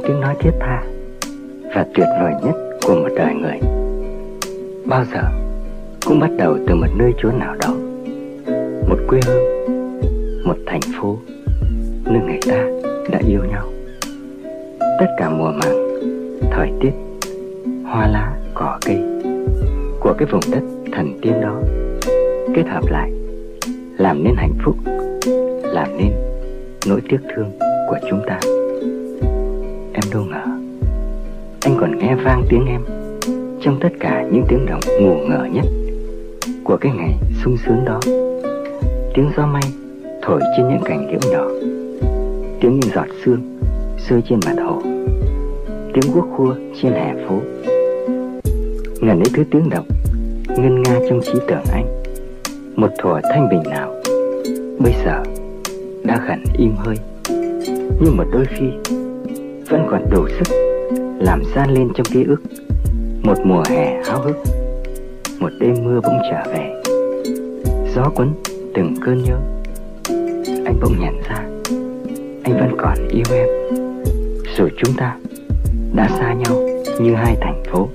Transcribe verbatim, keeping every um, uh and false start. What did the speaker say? những tiếng nói thiết tha và tuyệt vời nhất của một đời người bao giờ cũng bắt đầu từ một nơi chốn nào đó, một quê hương, một thành phố nơi người ta đã yêu nhau. Tất cả mùa màng, thời tiết, hoa lá, cỏ cây của cái vùng đất thần tiên đó kết hợp lại làm nên hạnh phúc, làm nên nỗi tiếc thương của chúng ta. Em đâu ngờ anh còn nghe vang tiếng em trong tất cả những tiếng động ngủ ngờ nhất của cái ngày sung sướng đó. Tiếng gió may thổi trên những cành liễu nhỏ, tiếng những giọt sương rơi trên mặt hồ, tiếng guốc khua trên hè phố. Ngần ấy thứ tiếng động ngân nga trong trí tưởng anh, một thuở thanh bình nào bây giờ đã gần im hơi, nhưng một đôi khi vẫn còn đủ sức làm gian lên trong ký ức một mùa hè háo hức. Một đêm mưa bỗng trở về, gió cuốn từng cơn nhớ. Anh bỗng nhận ra anh vẫn còn yêu em, rồi chúng ta đã xa nhau như hai thành phố.